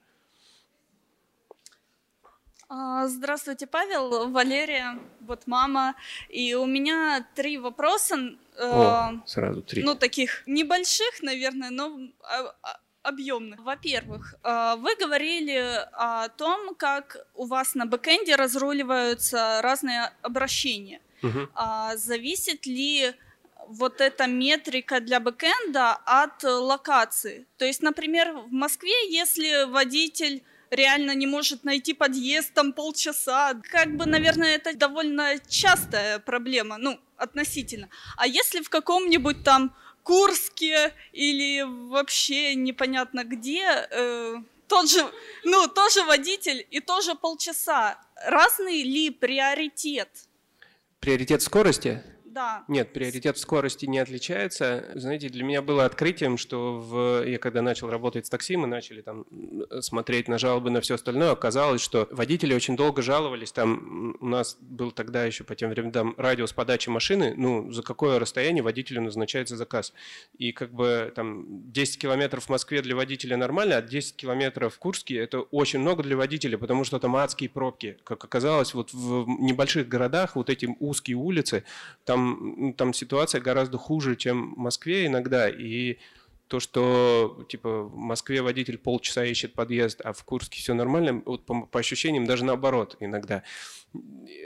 Здравствуйте, Павел, Валерия, вот мама. И у меня три вопроса. Сразу три. Ну, таких небольших, наверное, но объемных. Во-первых, вы говорили о том, как у вас на бэкэнде разруливаются разные обращения. Угу. Зависит ли вот эта метрика для бэкэнда от локации? То есть, например, в Москве, если водитель реально не может найти подъезд там полчаса. Как бы, наверное, это довольно частая проблема, ну, относительно. А если в каком-нибудь там Курске или вообще непонятно где, тоже водитель и тоже полчаса, разный ли приоритет? Приоритет скорости? Да. Нет, приоритет скорости не отличается. Знаете, для меня было открытием, что я когда начал работать с такси, мы начали там смотреть на жалобы, на все остальное. Оказалось, что водители очень долго жаловались. Там у нас был тогда еще по тем временам радиус подачи машины. Ну, за какое расстояние водителю назначается заказ. И как бы там 10 километров в Москве для водителя нормально, а 10 километров в Курске – это очень много для водителя, потому что там адские пробки. Как оказалось, вот в небольших городах вот эти узкие улицы, там ситуация гораздо хуже, чем в Москве иногда, и то, что типа в Москве водитель полчаса ищет подъезд, а в Курске все нормально, вот по ощущениям даже наоборот иногда.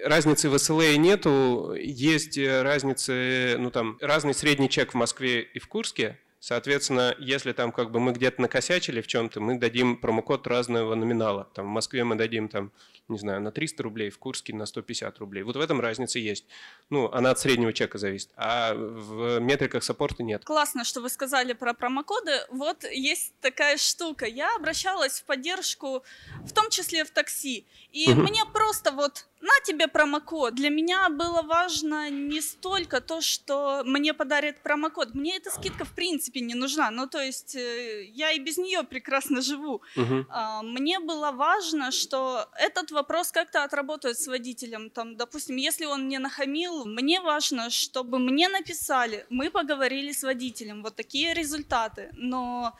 Разницы в SLA нету, есть разницы, ну там разный средний чек в Москве и в Курске. Соответственно, если там как бы мы где-то накосячили в чем-то, мы дадим промокод разного номинала. Там в Москве мы дадим, там, не знаю, на 300 рублей, в Курске на 150 рублей. Вот в этом разница есть. Ну, она от среднего чека зависит, а в метриках саппорта нет. Классно, что вы сказали про промокоды. Вот есть такая штука. Я обращалась в поддержку, в том числе в такси, и мне просто вот... На тебе промокод. Для меня было важно не столько то, что мне подарит промокод. Мне эта скидка в принципе не нужна. Ну, то есть я и без нее прекрасно живу. Мне было важно, что этот вопрос как-то отработает с водителем. Там, допустим, если он мне нахамил, мне важно, чтобы мне написали, мы поговорили с водителем. Вот такие результаты. Но...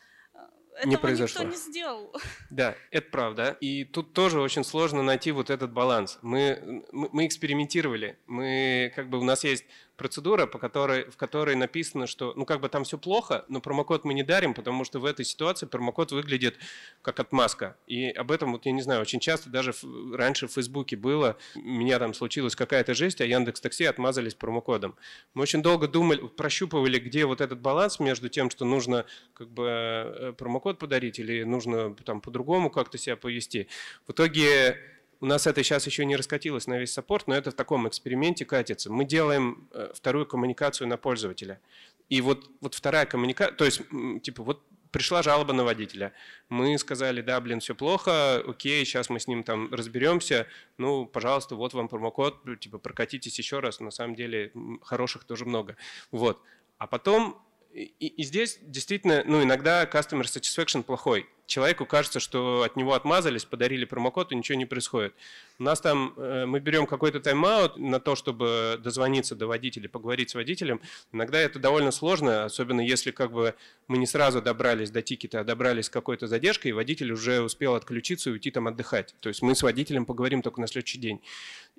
Этого не произошло. Никто не сделал. Да, это правда. И тут тоже очень сложно найти вот этот баланс. Мы экспериментировали. Мы, как бы, у нас есть процедура, в которой написано, что ну как бы там все плохо, но промокод мы не дарим, потому что в этой ситуации промокод выглядит как отмазка. И об этом, вот я не знаю, очень часто даже раньше в Фейсбуке было, у меня там случилась какая-то жесть, а Яндекс.Такси отмазались промокодом. Мы очень долго думали, прощупывали, где вот этот баланс между тем, что нужно как бы промокод подарить или нужно там по-другому как-то себя повести. В итоге... У нас это сейчас еще не раскатилось на весь саппорт, но это в таком эксперименте катится. Мы делаем вторую коммуникацию на пользователя. И вот вторая коммуникация, то есть типа вот пришла жалоба на водителя. Мы сказали, да, блин, все плохо, окей, сейчас мы с ним там разберемся. Ну, пожалуйста, вот вам промокод, типа прокатитесь еще раз. На самом деле хороших тоже много. Вот. А потом... И здесь действительно, ну, иногда customer satisfaction плохой. Человеку кажется, что от него отмазались, подарили промокод, и ничего не происходит. У нас там, мы берем какой-то тайм-аут на то, чтобы дозвониться до водителя, поговорить с водителем. Иногда это довольно сложно, особенно если как бы мы не сразу добрались до тикета, а добрались с какой-то задержкой, и водитель уже успел отключиться и уйти там отдыхать. То есть мы с водителем поговорим только на следующий день.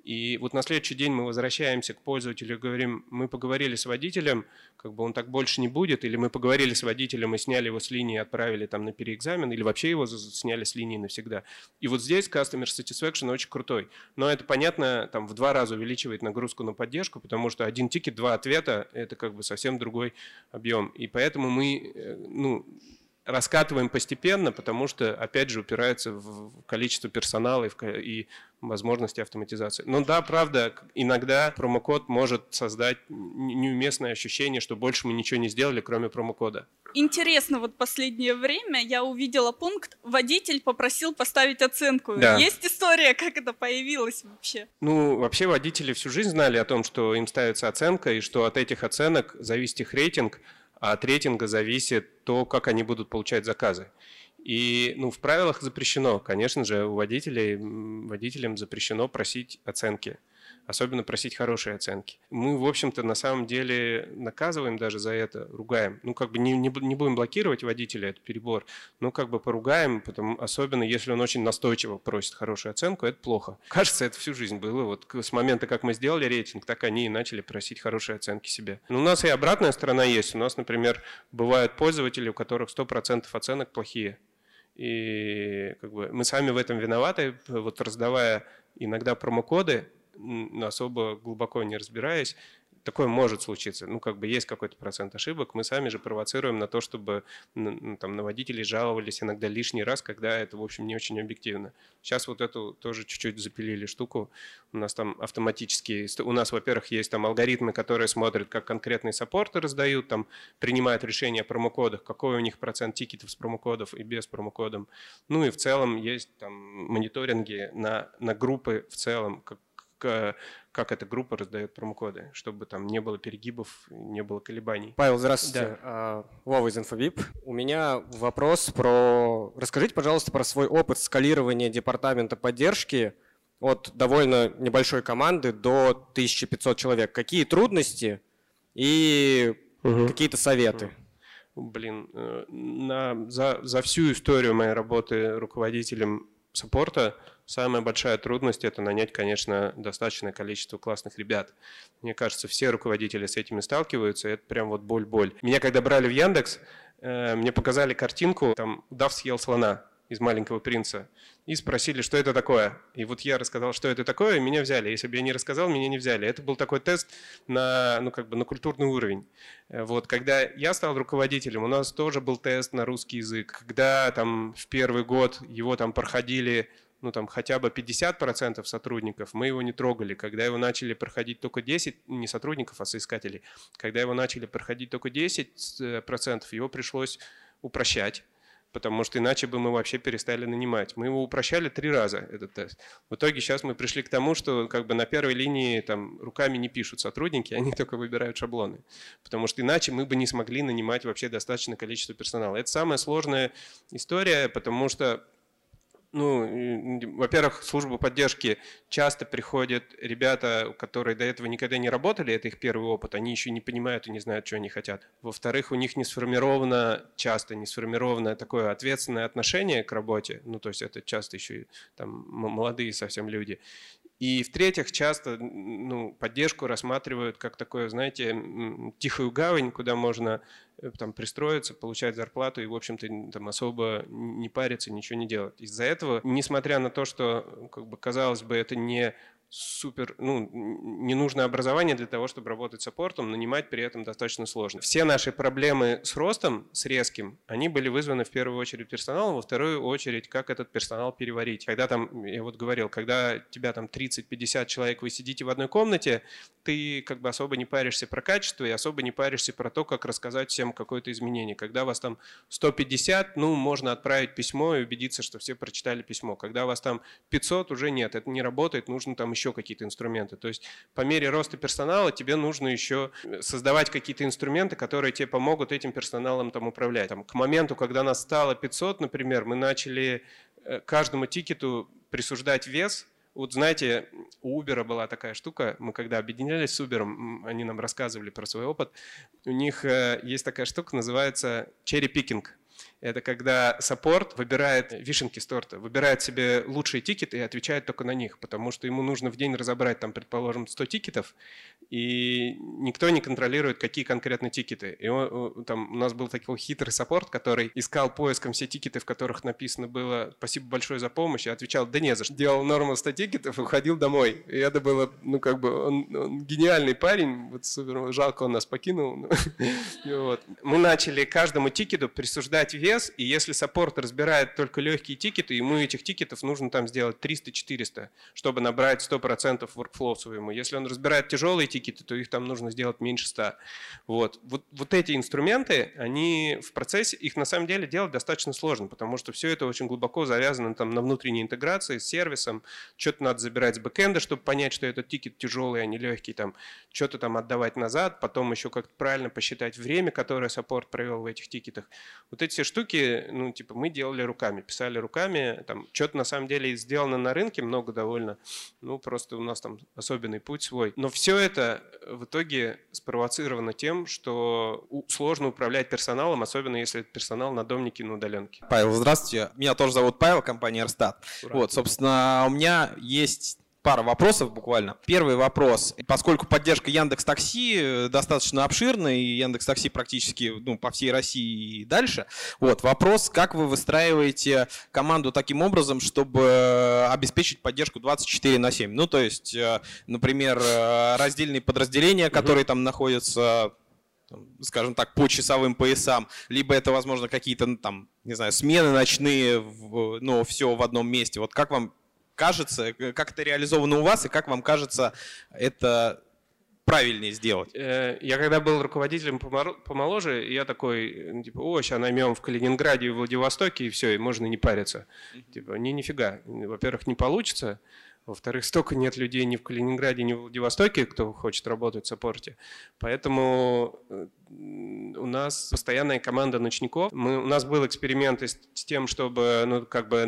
И вот на следующий день мы возвращаемся к пользователю и говорим, мы поговорили с водителем, как бы он так больше не будет, или мы поговорили с водителем и сняли его с линии, отправили там на переэкзамен, или вообще его сняли с линии навсегда. И вот здесь customer satisfaction очень крутой. Но это, понятно, там в 2 раза увеличивает нагрузку на поддержку, потому что 1 тикет, 2 ответа – это как бы совсем другой объем. И поэтому мы, ну, раскатываем постепенно, потому что, опять же, упирается в количество персонала и возможности автоматизации. Но да, правда, иногда промокод может создать неуместное ощущение, что больше мы ничего не сделали, кроме промокода. Интересно, вот последнее время я увидела пункт «Водитель попросил поставить оценку». Да. Есть история, как это появилось вообще? Ну, вообще водители всю жизнь знали о том, что им ставится оценка, и что от этих оценок зависит их рейтинг, а от рейтинга зависит то, как они будут получать заказы. И в правилах запрещено, конечно же, у водителям запрещено просить оценки, особенно просить хорошие оценки. Мы, в общем-то, на самом деле наказываем даже за это, ругаем. Не будем блокировать водителя, это перебор, но поругаем, особенно если он очень настойчиво просит хорошую оценку, это плохо. Кажется, это всю жизнь было. Вот с момента, как мы сделали рейтинг, так они и начали просить хорошие оценки себе. Но у нас и обратная сторона есть. У нас, например, бывают пользователи, у которых 100% оценок плохие. И мы сами в этом виноваты, раздавая иногда промокоды, особо глубоко не разбираясь. Такое может случиться. Есть какой-то процент ошибок. Мы сами же провоцируем на то, чтобы на водителей жаловались иногда лишний раз, когда это, в общем, не очень объективно. Сейчас эту тоже чуть-чуть запилили штуку. У нас там автоматически... У нас, во-первых, есть алгоритмы, которые смотрят, как конкретные саппорты раздают, принимают решения о промокодах, какой у них процент тикетов с промокодов и без промокодов. И в целом есть мониторинги на группы в целом, как эта группа раздает промокоды, чтобы не было перегибов, не было колебаний. Павел, здравствуйте. Да. Вова из Infobip. У меня вопрос про... Расскажите, пожалуйста, про свой опыт скалирования департамента поддержки от довольно небольшой команды до 1500 человек. Какие трудности и какие-то советы? За всю историю моей работы руководителем саппорта самая большая трудность – это нанять, конечно, достаточное количество классных ребят. Мне кажется, все руководители с этими сталкиваются, и это прям боль-боль. Меня когда брали в Яндекс, мне показали картинку, удав съел слона из «Маленького принца», и спросили, что это такое. И я рассказал, что это такое, и меня взяли. Если бы я не рассказал, меня не взяли. Это был такой тест на культурный уровень. Когда я стал руководителем, у нас тоже был тест на русский язык. Когда в первый год его проходили... хотя бы 50% сотрудников, мы его не трогали. Когда его начали проходить только 10%, не сотрудников, а соискателей, когда его начали проходить только 10%, его пришлось упрощать, потому что иначе бы мы вообще перестали нанимать. Мы его упрощали 3 раза, этот тест. В итоге сейчас мы пришли к тому, что на первой линии руками не пишут сотрудники, они только выбирают шаблоны, потому что иначе мы бы не смогли нанимать вообще достаточное количество персонала. Это самая сложная история, потому что во-первых, в службу поддержки часто приходят ребята, которые до этого никогда не работали, это их первый опыт, они еще не понимают и не знают, что они хотят. Во-вторых, у них часто не сформировано такое ответственное отношение к работе, то есть это часто еще и молодые совсем люди. И в-третьих, часто поддержку рассматривают как такое, знаете, тихую гавань, куда можно пристроиться, получать зарплату и, в общем-то, особо не париться, ничего не делать. Из-за этого, несмотря на то, что, казалось бы, это не супер, не нужно образование для того, чтобы работать саппортом, нанимать при этом достаточно сложно. Все наши проблемы с ростом, с резким, они были вызваны в первую очередь персоналом, во вторую очередь, как этот персонал переварить. Когда я говорил, когда тебя 30-50 человек, вы сидите в одной комнате, ты особо не паришься про качество и особо не паришься про то, как рассказать всем какое-то изменение. Когда вас 150, можно отправить письмо и убедиться, что все прочитали письмо. Когда вас 500, уже нет, это не работает, нужно еще какие-то инструменты. То есть по мере роста персонала тебе нужно еще создавать какие-то инструменты, которые тебе помогут этим персоналом управлять. К моменту, когда нас стало 500, например, мы начали каждому тикету присуждать вес. Вот знаете, у Uber была такая штука, мы когда объединялись с Uber, они нам рассказывали про свой опыт, у них есть такая штука, называется черри-пикинг. Это когда саппорт выбирает вишенки с торта, выбирает себе лучшие тикеты и отвечает только на них, потому что ему нужно в день разобрать, предположим, 100 тикетов, и никто не контролирует, какие конкретно тикеты. И у нас был такой хитрый саппорт, который искал поиском все тикеты, в которых написано было «Спасибо большое за помощь», и отвечал «Да не за что». Делал норму 100 тикетов и уходил домой. И это было, он гениальный парень, супер, жалко, он нас покинул. Мы начали каждому тикету присуждать вес, вес, и если саппорт разбирает только легкие тикеты, ему этих тикетов нужно там сделать 300-400, чтобы набрать 100% workflow своему. Если он разбирает тяжелые тикеты, то их там нужно сделать меньше 100. Вот эти инструменты, они в процессе, их на самом деле делать достаточно сложно, потому что все это очень глубоко завязано там на внутренней интеграции с сервисом, что-то надо забирать с бэкэнда, чтобы понять, что этот тикет тяжелый, а не легкий, там, что-то там отдавать назад, потом еще как-то правильно посчитать время, которое саппорт провел в этих тикетах. Вот эти все штуки, ну, типа, мы делали руками, писали руками, там, что-то на самом деле сделано на рынке, много довольно, ну, просто у нас там особенный путь свой. Но все это в итоге спровоцировано тем, что сложно управлять персоналом, особенно если это персонал на домнике, на удаленке. Павел, здравствуйте. Меня тоже зовут Павел, компания Airstat. Вот, собственно, у меня есть пара вопросов буквально. Первый вопрос. Поскольку поддержка Яндекс.Такси достаточно обширна, и Яндекс.Такси практически, ну, по всей России и дальше, вот, вопрос, как вы выстраиваете команду таким образом, чтобы обеспечить поддержку 24/7? Ну, то есть, например, раздельные подразделения, которые там находятся, скажем так, по часовым поясам, либо это, возможно, какие-то, ну, там, не знаю, смены ночные, но все в одном месте. Вот как вам кажется, как это реализовано у вас, и как вам кажется это правильнее сделать? Я когда был руководителем помоложе, я такой, типа, сейчас наймем в Калининграде и Владивостоке, и все, и можно не париться. Типа, нифига. Во-первых, не получится. Во-вторых, столько нет людей ни в Калининграде, ни в Владивостоке, кто хочет работать в саппорте. Поэтому у нас постоянная команда ночников. У нас был эксперимент с тем, чтобы, ну, как бы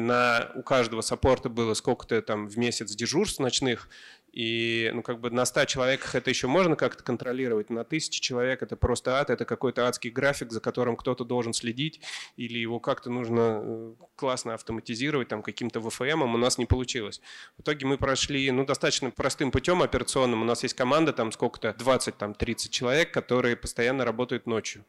у каждого саппорта было сколько-то там в месяц дежурств ночных. И, ну, как бы на 100 человеках это еще можно как-то контролировать, на 1000 человек это просто ад, это какой-то адский график, за которым кто-то должен следить, или его как-то нужно классно автоматизировать там каким-то ВФМом, у нас не получилось. В итоге мы прошли, ну, достаточно простым путем операционным, у нас есть команда там сколько-то, 20-30 человек, которые постоянно работают ночью.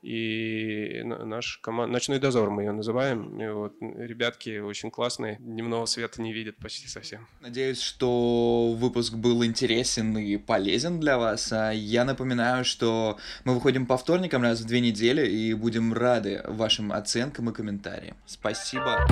И наш ночной дозор мы ее называем. И вот, ребятки очень классные, дневного света не видят почти совсем. Надеюсь, что выпуск был интересен и полезен для вас. Я напоминаю, что мы выходим по вторникам раз в 2 недели и будем рады вашим оценкам и комментариям. Спасибо!